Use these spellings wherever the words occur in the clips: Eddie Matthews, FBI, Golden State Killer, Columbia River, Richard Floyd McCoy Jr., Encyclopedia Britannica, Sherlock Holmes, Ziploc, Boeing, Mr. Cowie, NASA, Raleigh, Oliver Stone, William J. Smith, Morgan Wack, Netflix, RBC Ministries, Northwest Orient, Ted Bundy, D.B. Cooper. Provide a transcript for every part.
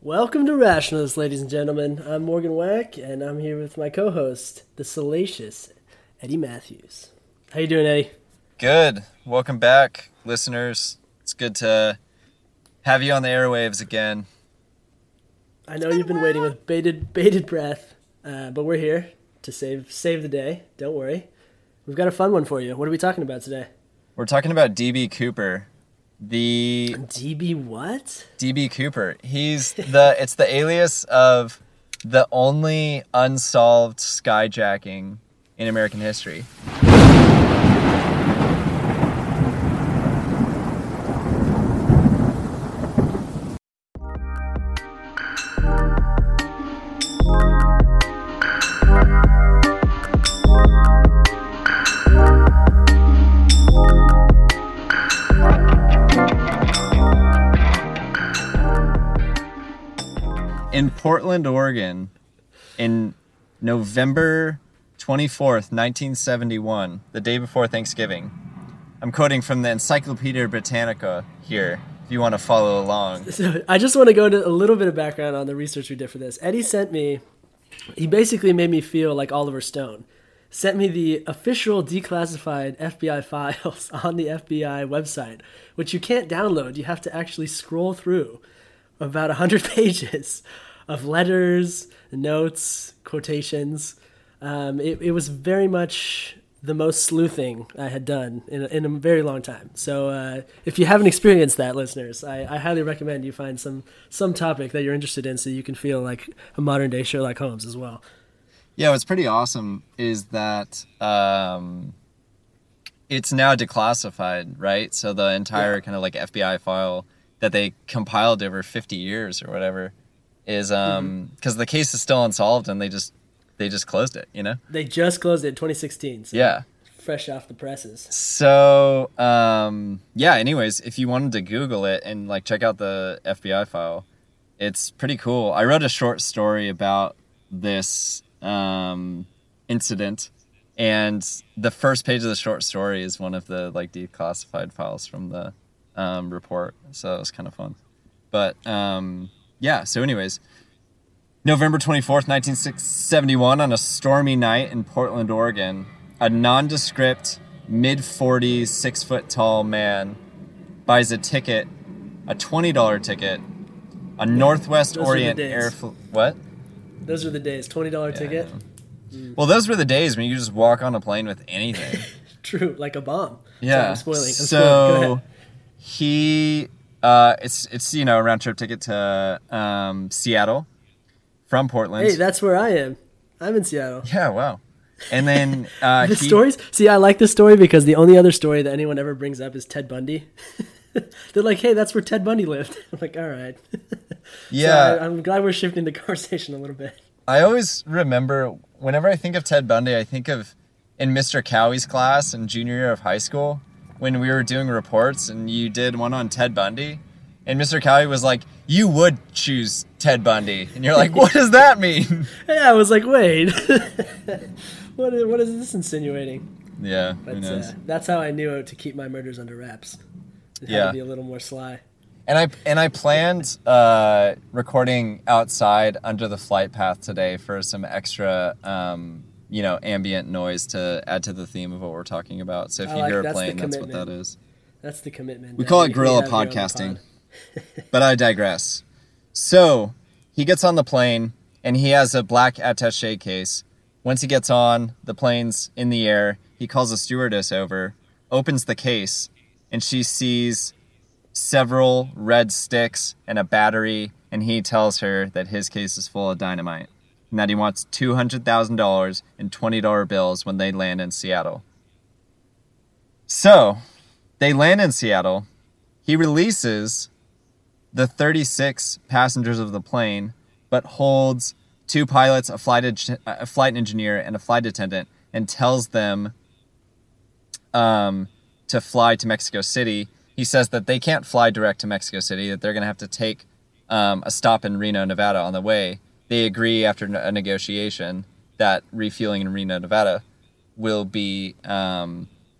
Welcome to Rationalist, ladies and gentlemen. I'm Morgan Wack, and I'm here with my co-host, the salacious Eddie Matthews. How you doing, Eddie? Good. Welcome back, listeners. It's good to have you on the airwaves again. I know you've been waiting with bated breath, but we're here to save the day. Don't worry. We've got a fun one for you. What are we talking about today? We're talking about D.B. Cooper. The D.B. what? D.B. Cooper. He's it's the alias of the only unsolved skyjacking in American history. In Portland, Oregon, in November 24th, 1971, the day before Thanksgiving. I'm quoting from the Encyclopedia Britannica here, if you want to follow along. So I just want to go to a little bit of background on the research we did for this. Eddie sent me, he basically made me feel like Oliver Stone, sent me the official declassified FBI files on the FBI website, which you can't download. You have to actually scroll through about 100 pages of letters, notes, quotations. It was very much the most sleuthing I had done in a very long time. So if you haven't experienced that, listeners, I highly recommend you find some topic that you're interested in so you can feel like a modern-day Sherlock Holmes as well. Yeah, what's pretty awesome is that it's now declassified, right? So the entire kind of like FBI file that they compiled over 50 years or whatever is because the case is still unsolved and they just closed it, you know? They just closed it in 2016. So yeah. Fresh off the presses. So, anyways, if you wanted to Google it and like check out the FBI file, it's pretty cool. I wrote a short story about this incident, and the first page of the short story is one of the like declassified files from the report, so it was kind of fun. But so anyways, November 24th, 1971, on a stormy night in Portland, Oregon, a nondescript mid-40s 6-foot-tall man buys a $20 ticket, a Northwest Orient Air... What? Those are the days, $20 ticket? Well, those were the days when you could just walk on a plane with anything. True, like a bomb. Yeah. Sorry, I'm spoiling. Go ahead. He, it's round trip ticket to Seattle from Portland. Hey, that's where I am. I'm in Seattle. Yeah, wow. And then stories. See, I like this story because the only other story that anyone ever brings up is Ted Bundy. They're like, "Hey, that's where Ted Bundy lived." I'm like, "All right." Yeah, so I'm glad we're shifting the conversation a little bit. I always remember whenever I think of Ted Bundy, I think of in Mr. Cowie's class in junior year of high school, when we were doing reports and you did one on Ted Bundy, and Mr. Cowie was like, "You would choose Ted Bundy." And you're like, "What does that mean?" Yeah, I was like, wait, what is this insinuating? Yeah, but who knows? That's how I knew to keep my murders under wraps. It had to be a little more sly. And I planned recording outside under the flight path today for some extra ambient noise to add to the theme of what we're talking about. So if you hear a plane, that's what that is. That's the commitment. We call it guerrilla podcasting, but I digress. So he gets on the plane and he has a black attaché case. Once he gets on, the plane's in the air. He calls a stewardess over, opens the case, and she sees several red sticks and a battery. And he tells her that his case is full of dynamite, and that he wants $200,000 in $20 bills when they land in Seattle. So, they land in Seattle. He releases the 36 passengers of the plane, but holds two pilots, a flight engineer, and a flight attendant, and tells them to fly to Mexico City. He says that they can't fly direct to Mexico City, that they're going to have to take a stop in Reno, Nevada on the way. They agree after a negotiation that refueling in Reno, Nevada will be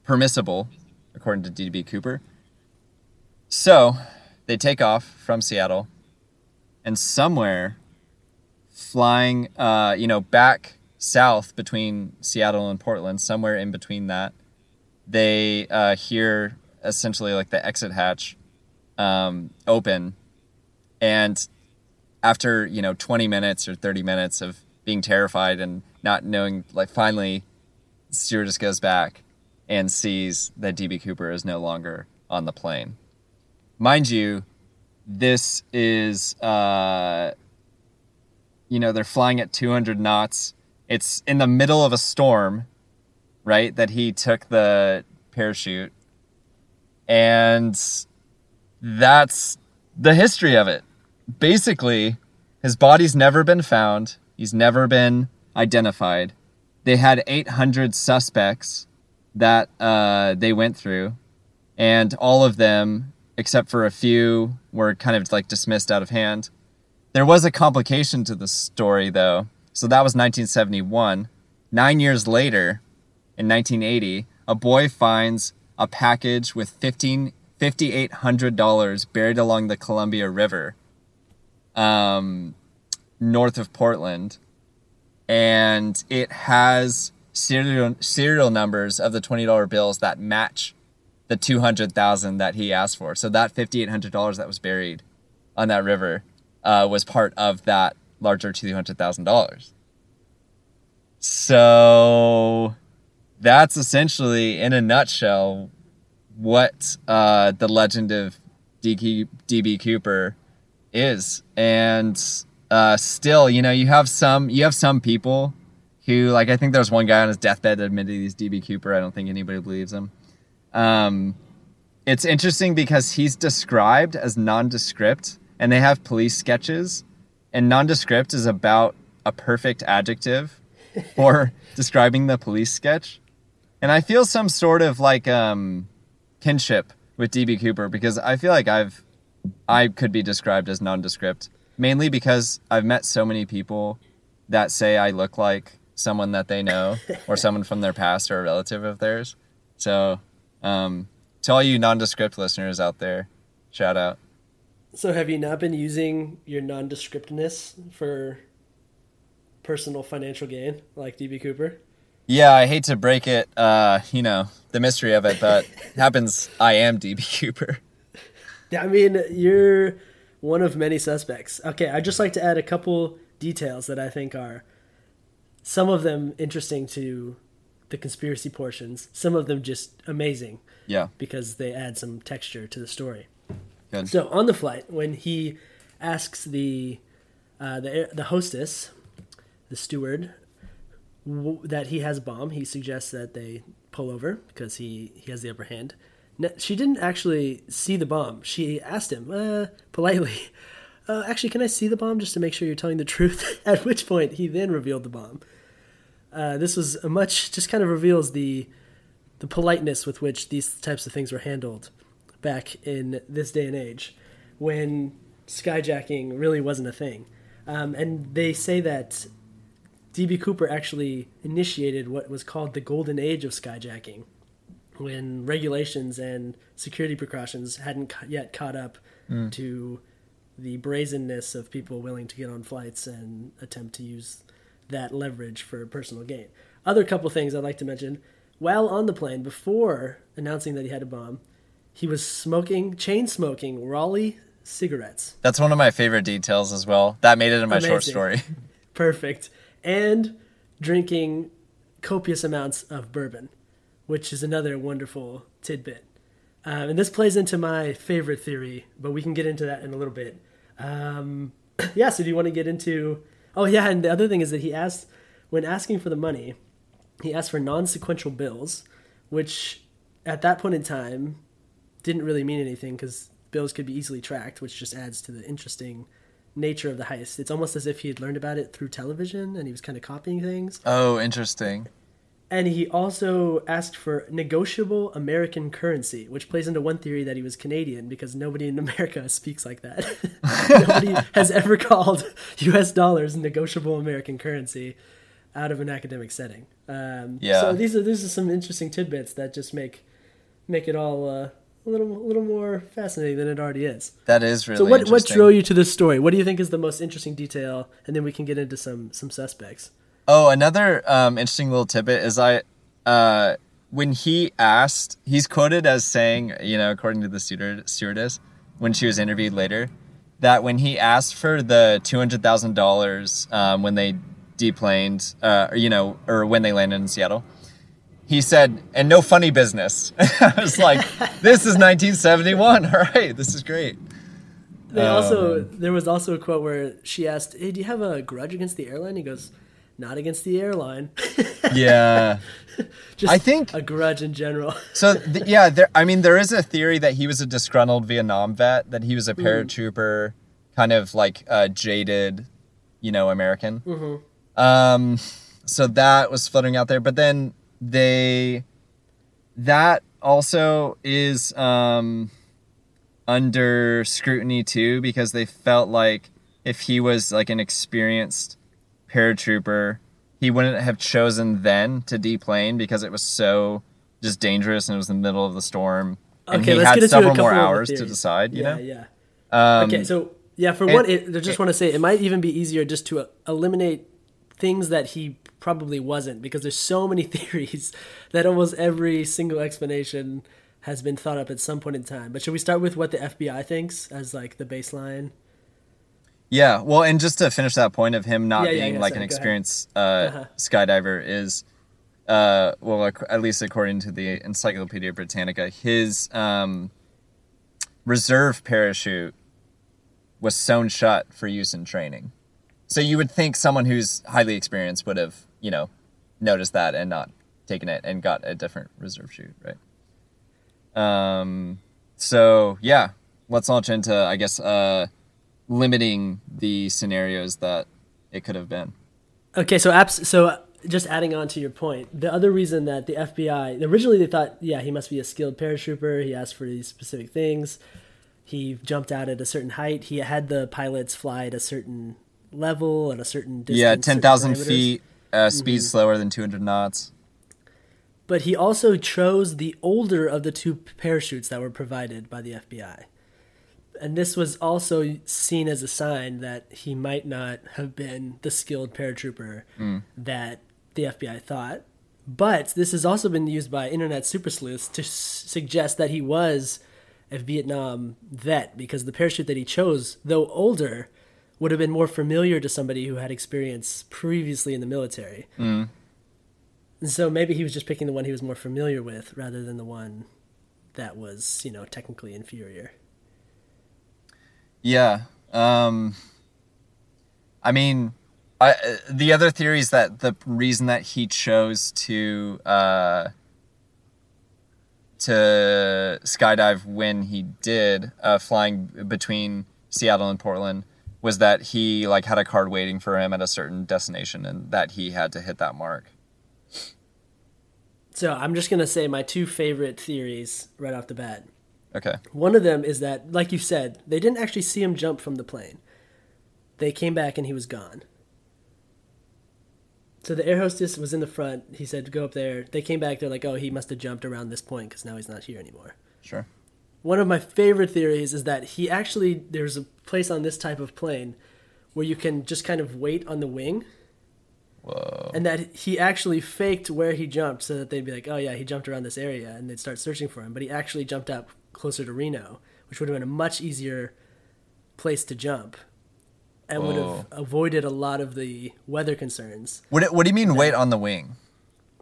permissible, according to D.B. Cooper. So they take off from Seattle, and somewhere flying, back south between Seattle and Portland, somewhere in between that, they hear essentially like the exit hatch open. And after, 20 minutes or 30 minutes of being terrified and not knowing, like, finally Stuart just goes back and sees that D.B. Cooper is no longer on the plane. Mind you, this is, they're flying at 200 knots. It's in the middle of a storm, right, that he took the parachute. And that's the history of it. Basically, his body's never been found. He's never been identified. They had 800 suspects that they went through, and all of them, except for a few, were kind of like dismissed out of hand. There was a complication to the story, though. So that was 1971. 9 years later, in 1980, a boy finds a package with $5,800 buried along the Columbia River, north of Portland. And it has serial numbers of the $20 bills that match the $200,000 that he asked for. So that $5,800 that was buried on that river was part of that larger $200,000. So that's essentially, in a nutshell, what the legend of D.B. Cooper is. And still, you have some people who, like, I think there's one guy on his deathbed that admitted he's D.B. Cooper. I don't think anybody believes him. It's interesting because he's described as nondescript, and they have police sketches, and nondescript is about a perfect adjective for describing the police sketch. And I feel some sort of like kinship with D.B. Cooper, because I feel like I could be described as nondescript, mainly because I've met so many people that say I look like someone that they know or someone from their past or a relative of theirs. So to all you nondescript listeners out there, shout out. So have you not been using your nondescriptness for personal financial gain like D.B. Cooper? Yeah, I hate to break it, the mystery of it, but it happens. I am D.B. Cooper. Yeah, I mean, you're one of many suspects. Okay, I'd just like to add a couple details that I think are, some of them interesting to the conspiracy portions, some of them just amazing. Yeah. Because they add some texture to the story. Good. So on the flight, when he asks the hostess, the steward, that he has a bomb, he suggests that they pull over because he has the upper hand. No, she didn't actually see the bomb. She asked him politely, actually, can I see the bomb just to make sure you're telling the truth? At which point he then revealed the bomb. This was a much, just kind of reveals the politeness with which these types of things were handled back in this day and age when skyjacking really wasn't a thing. And they say that D.B. Cooper actually initiated what was called the golden age of skyjacking, when regulations and security precautions hadn't yet caught up to the brazenness of people willing to get on flights and attempt to use that leverage for personal gain. Other couple things I'd like to mention. While on the plane, before announcing that he had a bomb, he was chain smoking Raleigh cigarettes. That's one of my favorite details as well. That made it in my short story. Perfect. And drinking copious amounts of bourbon, which is another wonderful tidbit. And this plays into my favorite theory, but we can get into that in a little bit. So do you want to get into... Oh, yeah, and the other thing is that he asked... When asking for the money, he asked for non-sequential bills, which at that point in time didn't really mean anything because bills could be easily tracked, which just adds to the interesting nature of the heist. It's almost as if he had learned about it through television and he was kind of copying things. Oh, interesting. And he also asked for negotiable American currency, which plays into one theory that he was Canadian because nobody in America speaks like that. Nobody has ever called U.S. dollars negotiable American currency out of an academic setting. So these are some interesting tidbits that just make it all a little more fascinating than it already is. That is really interesting. So what drew you to this story? What do you think is the most interesting detail? And then we can get into some suspects. Oh, another interesting little tidbit is when he asked, he's quoted as saying, you know, according to the stewardess, when she was interviewed later, that when he asked for the $200,000 when they deplaned, or when they landed in Seattle, he said, "And no funny business." I was like, this is 1971. All right, this is great. There was also a quote where she asked, "Hey, do you have a grudge against the airline?" He goes, "Not against the airline." Yeah. Just I think a grudge in general. So, there is a theory that he was a disgruntled Vietnam vet, that he was a paratrooper, kind of like a jaded, American. Mm-hmm. So that was fluttering out there. But then that also is under scrutiny too, because they felt like if he was like an experienced paratrooper, he wouldn't have chosen then to deplane because it was so just dangerous and it was in the middle of the storm. And okay, he had several more hours to decide, you know? Yeah, yeah. Okay, so, yeah, I just want to say it might even be easier just to eliminate things that he probably wasn't, because there's so many theories that almost every single explanation has been thought up at some point in time. But should we start with what the FBI thinks as, like, the baseline? Yeah, well, and just to finish that point of him not being an experienced skydiver is, at least according to the Encyclopedia Britannica, his reserve parachute was sewn shut for use in training. So you would think someone who's highly experienced would have, noticed that and not taken it and got a different reserve chute, right? So, let's launch into, I guess, limiting the scenarios that it could have been. Okay, so just adding on to your point, the other reason that the FBI, originally they thought, he must be a skilled paratrooper. He asked for these specific things. He jumped out at a certain height. He had the pilots fly at a certain level and a certain distance. Yeah, 10,000 feet, speed slower than 200 knots. But he also chose the older of the two parachutes that were provided by the FBI. And this was also seen as a sign that he might not have been the skilled paratrooper that the FBI thought. But this has also been used by internet super sleuths to suggest that he was a Vietnam vet, because the parachute that he chose, though older, would have been more familiar to somebody who had experience previously in the military. Mm. And so maybe he was just picking the one he was more familiar with rather than the one that was, technically inferior. Yeah. The other theory is that the reason that he chose to skydive when he did, flying between Seattle and Portland, was that he had a card waiting for him at a certain destination and that he had to hit that mark. So I'm just going to say my two favorite theories right off the bat. Okay. One of them is that, like you said, they didn't actually see him jump from the plane. They came back and he was gone. So the air hostess was in the front. He said, "Go up there." They came back. They're like, "Oh, he must have jumped around this point because now he's not here anymore." Sure. One of my favorite theories is that he actually, there's a place on this type of plane where you can just kind of wait on the wing. Whoa. And that he actually faked where he jumped so that they'd be like, "Oh, yeah, he jumped around this area," and they'd start searching for him. But he actually jumped up closer to Reno, which would have been a much easier place to jump and would have avoided a lot of the weather concerns. What do you mean wait on the wing?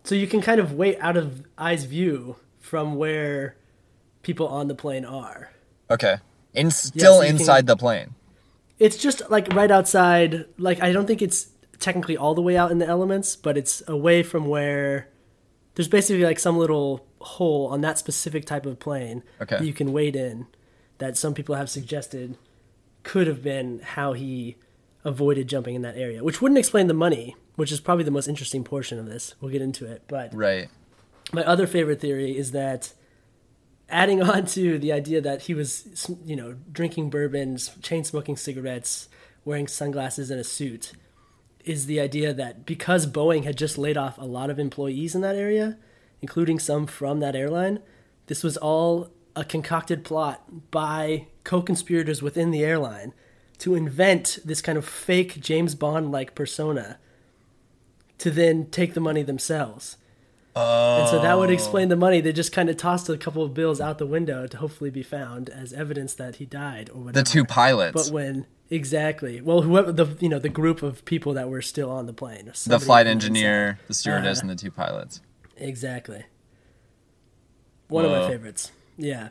So you can kind of wait out of eye's view from where people on the plane are. Okay. Inside the plane. It's just right outside. I don't think it's technically all the way out in the elements, but it's away from where there's basically some little hole on that specific type of plane that you can wade in, that some people have suggested could have been how he avoided jumping in that area, which wouldn't explain the money, which is probably the most interesting portion of this. We'll get into it. But right. My other favorite theory is that, adding on to the idea that he was, drinking bourbons, chain-smoking cigarettes, wearing sunglasses and a suit, is the idea that because Boeing had just laid off a lot of employees in that area, including some from that airline, this was all a concocted plot by co-conspirators within the airline to invent this kind of fake James Bond-like persona to then take the money themselves. Oh. And so that would explain the money. They just kind of tossed a couple of bills out the window to hopefully be found as evidence that he died or whatever. The two pilots. But when... Exactly. Well, whoever the group of people that were still on the plane. The flight engineer, the stewardess, and the two pilots. Exactly. One of my favorites. Yeah.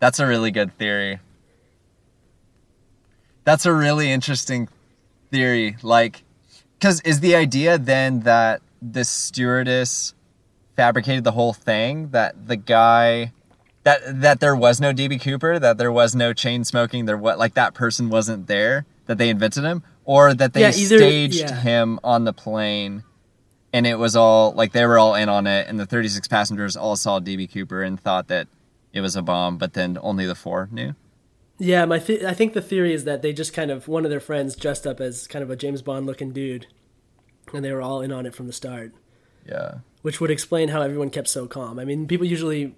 That's a really good theory. That's a really interesting theory. Like, because is the idea then that this stewardess fabricated the whole thing? That the guy... That there was no D.B. Cooper, that there was no chain smoking, that person wasn't there, that they invented him, or that they staged him on the plane, and it was all, they were all in on it, and the 36 passengers all saw D.B. Cooper and thought that it was a bomb, but then only the four knew? Yeah, I think the theory is that they just kind of, one of their friends dressed up as kind of a James Bond-looking dude, and they were all in on it from the start. Yeah. Which would explain how everyone kept so calm. I mean, people usually...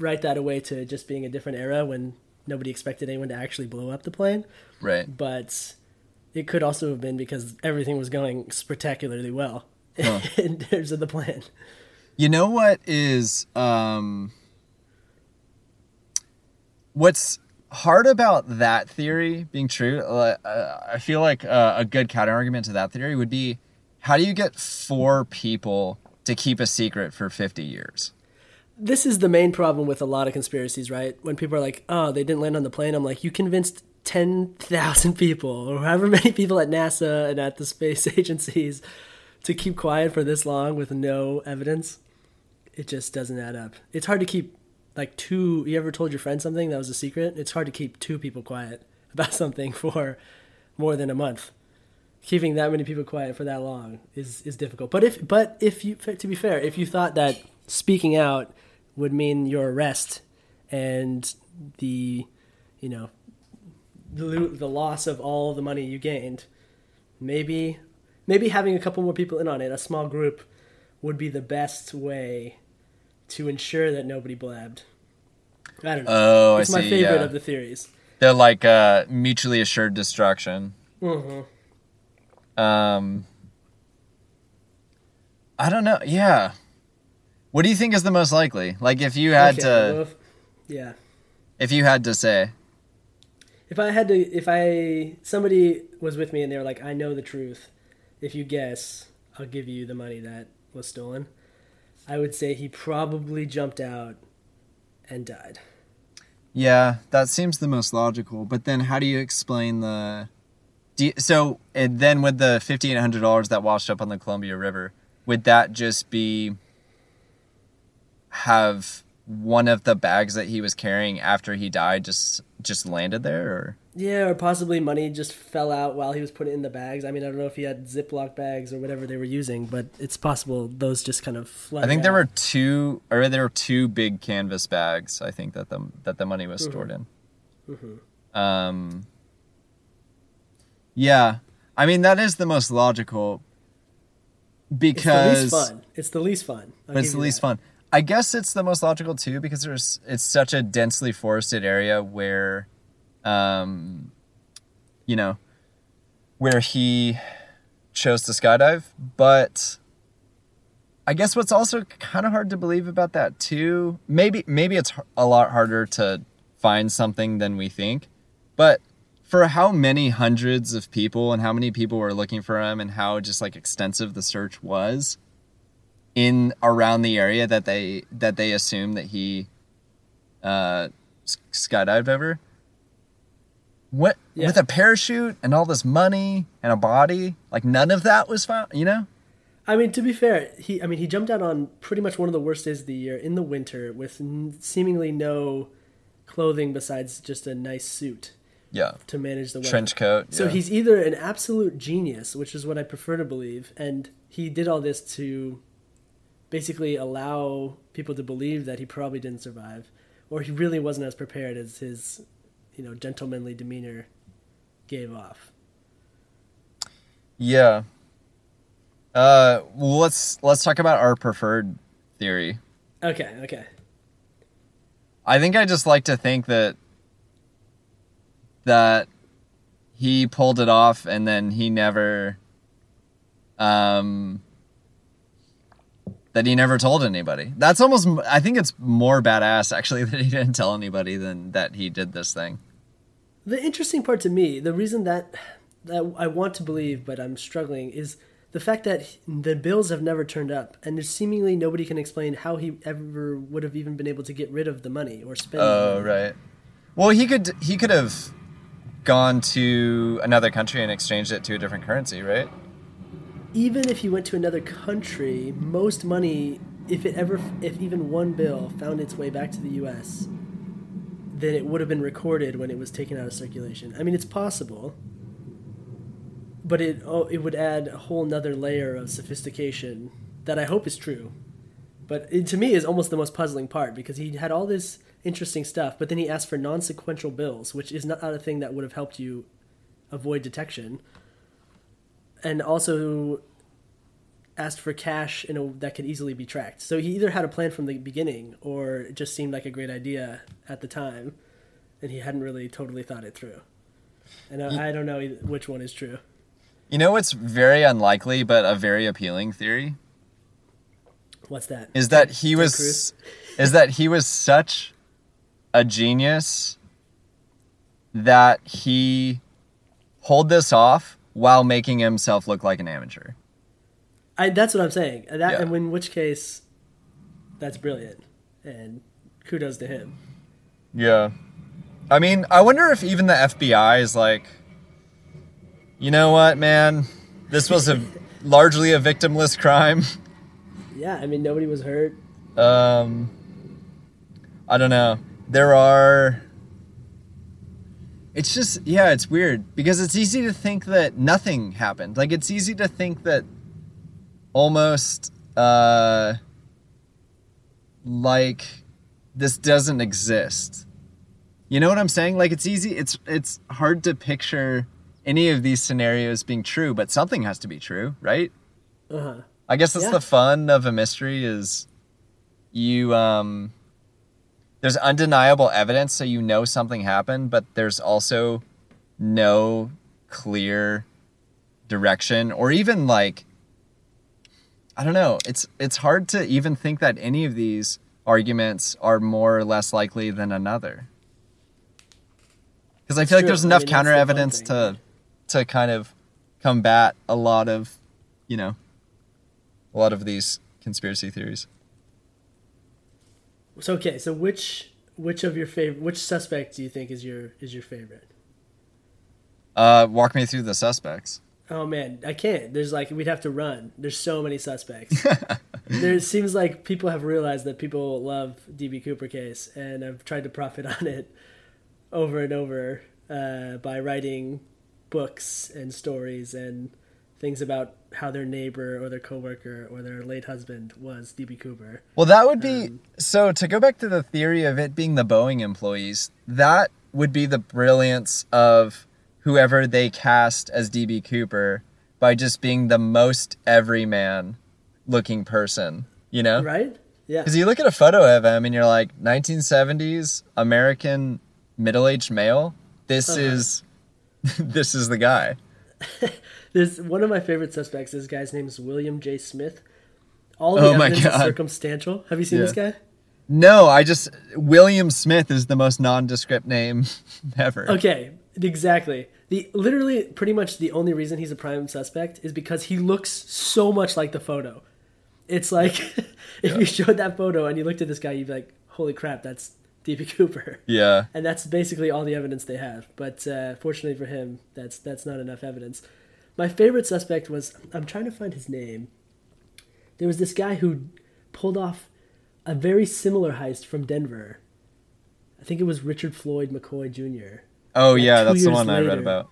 write that away to just being a different era when nobody expected anyone to actually blow up the plane. Right. But it could also have been because everything was going spectacularly well in terms of the plan. You know what is... what's hard about that theory being true, I feel like a good counter-argument to that theory would be, how do you get four people to keep a secret for 50 years? This is the main problem with a lot of conspiracies, right? When people are like, oh, they didn't land on the plane. I'm like, you convinced 10,000 people or however many people at NASA and at the space agencies to keep quiet for this long with no evidence. It just doesn't add up. It's hard to keep two. You ever told your friend something that was a secret? It's hard to keep two people quiet about something for more than a month. Keeping that many people quiet for that long is difficult. But if you, to be fair, if you thought that speaking out would mean your arrest and the loss of all the money you gained. Maybe having a couple more people in on it, a small group, would be the best way to ensure that nobody blabbed. I don't know. Oh, I see. It's my favorite of the theories. They're like mutually assured destruction. Mm-hmm. I don't know. Yeah. What do you think is the most likely? If you had if you had to say, if somebody was with me and they were like, I know the truth. If you guess, I'll give you the money that was stolen. I would say he probably jumped out and died. Yeah, that seems the most logical. But then, how do you explain so with the $1,500 that washed up on the Columbia River, would that just be? Have one of the bags that he was carrying after he died just landed there? Or possibly money just fell out while he was putting it in the bags. I mean, I don't know if he had Ziploc bags or whatever they were using, but it's possible those just kind of flooded. I think there were two big canvas bags, I think, that the money was stored in. Mm-hmm. Yeah. I mean, that is the most logical because... It's the least fun. It's the least fun. I guess it's the most logical too because it's such a densely forested area where, where he chose to skydive. But I guess what's also kind of hard to believe about that too, maybe it's a lot harder to find something than we think. But for how many hundreds of people and how many people were looking for him and how just extensive the search was. In around the area that they assume that he skydived over. With a parachute and all this money and a body, none of that was found, I mean, to be fair, he jumped out on pretty much one of the worst days of the year in the winter with seemingly no clothing besides just a nice suit. Yeah. To manage the weather. Trench coat. Yeah. So he's either an absolute genius, which is what I prefer to believe, and he did all this to basically allow people to believe that he probably didn't survive, or he really wasn't as prepared as his, gentlemanly demeanor gave off. Yeah. Let's talk about our preferred theory. Okay. I think I just like to think that he pulled it off, and then he never told anybody. That's almost, I think it's more badass actually that he didn't tell anybody than that he did this thing. The interesting part to me, the reason that I want to believe, but I'm struggling, is the fact that the bills have never turned up, and there's seemingly nobody can explain how he ever would have even been able to get rid of the money or spend. Oh, right. Well, he could have gone to another country and exchanged it to a different currency, right? Even if you went to another country, most money, if even one bill found its way back to the U.S., then it would have been recorded when it was taken out of circulation. I mean, it's possible, but it would add a whole nother layer of sophistication that I hope is true. But it, to me, is almost the most puzzling part, because he had all this interesting stuff, but then he asked for non-sequential bills, which is not a thing that would have helped you avoid detection. And also asked for cash that could easily be tracked. So he either had a plan from the beginning, or it just seemed like a great idea at the time, and he hadn't really totally thought it through. And I don't know which one is true. You know what's very unlikely, but a very appealing theory? What's that? Is that he was such a genius that he pulled this off while making himself look like an amateur. That's what I'm saying. And in which case, that's brilliant. And kudos to him. Yeah. I mean, I wonder if even the FBI is like, you know what, man? This was largely a victimless crime. Yeah, I mean, nobody was hurt. I don't know. It's just, yeah, it's weird, because it's easy to think that nothing happened. Like, it's easy to think that almost, like, this doesn't exist. You know what I'm saying? Like, it's hard to picture any of these scenarios being true, but something has to be true, right? Uh-huh. I guess that's the fun of a mystery, is you, there's undeniable evidence, so you know something happened, but there's also no clear direction, or even, like, I don't know. It's hard to even think that any of these arguments are more or less likely than another. Because I feel like there's enough counter evidence to kind of combat a lot of these conspiracy theories. So, okay, so which of your favorite, which suspect do you think is your favorite? Walk me through the suspects. Oh man, I can't. There's like, we'd have to run. There's so many suspects. There seems like people have realized that people love D.B. Cooper case, and I've tried to profit on it over and over by writing books and stories and things about how their neighbor or their coworker or their late husband was D.B. Cooper. Well, that would be... so to go back to the theory of it being the Boeing employees, that would be the brilliance of whoever they cast as D.B. Cooper by just being the most everyman-looking person, you know? Right? Yeah. Because you look at a photo of him and you're like, 1970s, American middle-aged male? This is the guy. There's one of my favorite suspects. This guy's name is William J. Smith. All the evidence is circumstantial. Have you seen this guy? No, William Smith is the most nondescript name ever. Okay, exactly. Literally, pretty much the only reason he's a prime suspect is because he looks so much like the photo. It's like, if you showed that photo and you looked at this guy, you'd be like, holy crap, that's D.B. Cooper. Yeah. And that's basically all the evidence they have. But fortunately for him, that's not enough evidence. My favorite suspect was, I'm trying to find his name. There was this guy who pulled off a very similar heist from Denver. I think it was Richard Floyd McCoy Jr. Oh, yeah, that's the one later. I read about.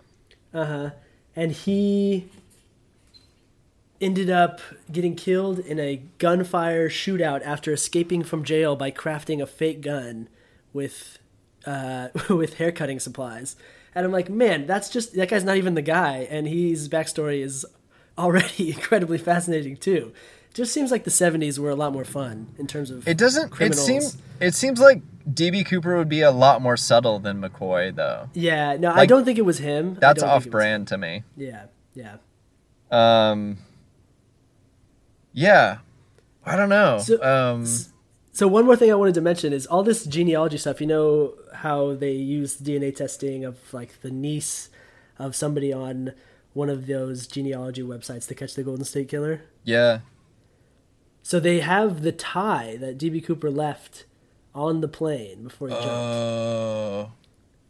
Uh-huh. And he ended up getting killed in a gunfire shootout after escaping from jail by crafting a fake gun with haircutting supplies. And I'm like, man, that guy's not even the guy, and his backstory is already incredibly fascinating too. It just seems like the '70s were a lot more fun in terms of criminals. It seems like D.B. Cooper would be a lot more subtle than McCoy, though. Yeah, no, like, I don't think it was him. That's off-brand to me. Yeah. Yeah, I don't know. So one more thing I wanted to mention is all this genealogy stuff. You know how they use DNA testing of like the niece of somebody on one of those genealogy websites to catch the Golden State Killer? Yeah. So they have the tie that D.B. Cooper left on the plane before he jumped. Oh.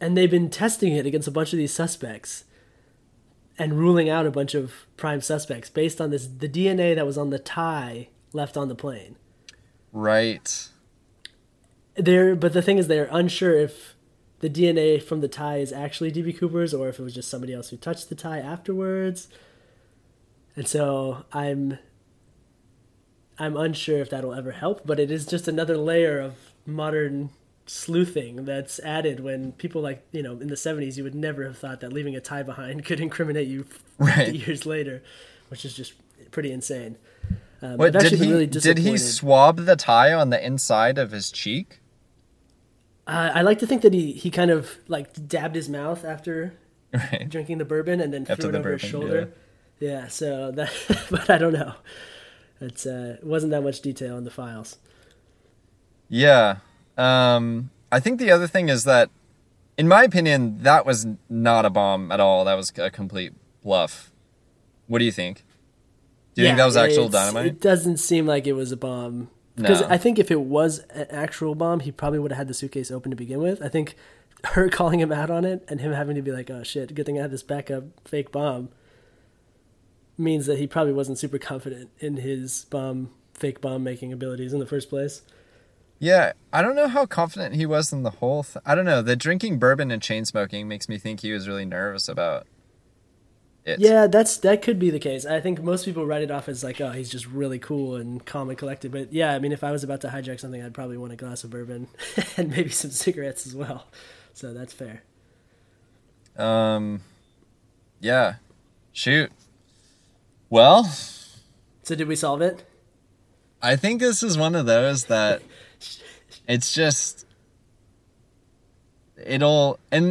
And they've been testing it against a bunch of these suspects and ruling out a bunch of prime suspects based on this, the DNA that was on the tie left on the plane. Right. But the thing is, they're unsure if the DNA from the tie is actually D.B. Cooper's or if it was just somebody else who touched the tie afterwards. And so I'm unsure if that'll ever help, but it is just another layer of modern sleuthing that's added when people like, you know, in the 70s, you would never have thought that leaving a tie behind could incriminate you right. years later, which is just pretty insane. What, did he swab the tie on the inside of his cheek? I like to think that he kind of like dabbed his mouth after right. drinking the bourbon and then after threw it over his shoulder. Yeah, so that, but I don't know. It wasn't that much detail in the files. Yeah. I think the other thing is that, in my opinion, that was not a bomb at all. That was a complete bluff. What do you think? Do you think that was actual dynamite? It doesn't seem like it was a bomb. Because I think if it was an actual bomb, he probably would have had the suitcase open to begin with. I think her calling him out on it and him having to be like, oh, shit, good thing I had this backup fake bomb, means that he probably wasn't super confident in his fake bomb-making abilities in the first place. Yeah, I don't know how confident he was in the whole thing. I don't know. The drinking bourbon and chain-smoking makes me think he was really nervous about it. Yeah, that could be the case. I think most people write it off as like, oh, he's just really cool and calm and collected. But yeah, I mean, if I was about to hijack something, I'd probably want a glass of bourbon and maybe some cigarettes as well. So that's fair. Yeah. Shoot. Well. So did we solve it? I think this is one of those that... It's just, and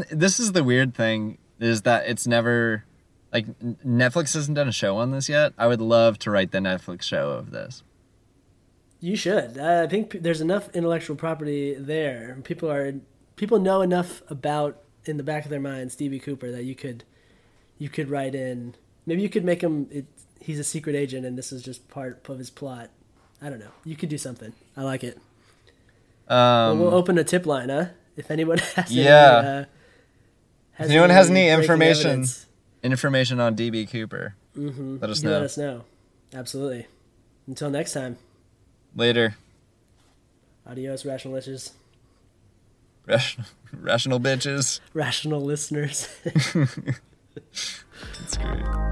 this is the weird thing, is that it's never, like, Netflix hasn't done a show on this yet. I would love to write the Netflix show of this. You should. I think there's enough intellectual property there. People know enough about, in the back of their minds, D.B. Cooper, that you could write in. Maybe you could make him, he's a secret agent and this is just part of his plot. I don't know. You could do something. I like it. We'll open a tip line, huh? If anyone has any information on D.B. Cooper, let us know. Absolutely. Until next time. Later. Adios, rational bitches. Rational bitches. Rational listeners. That's great.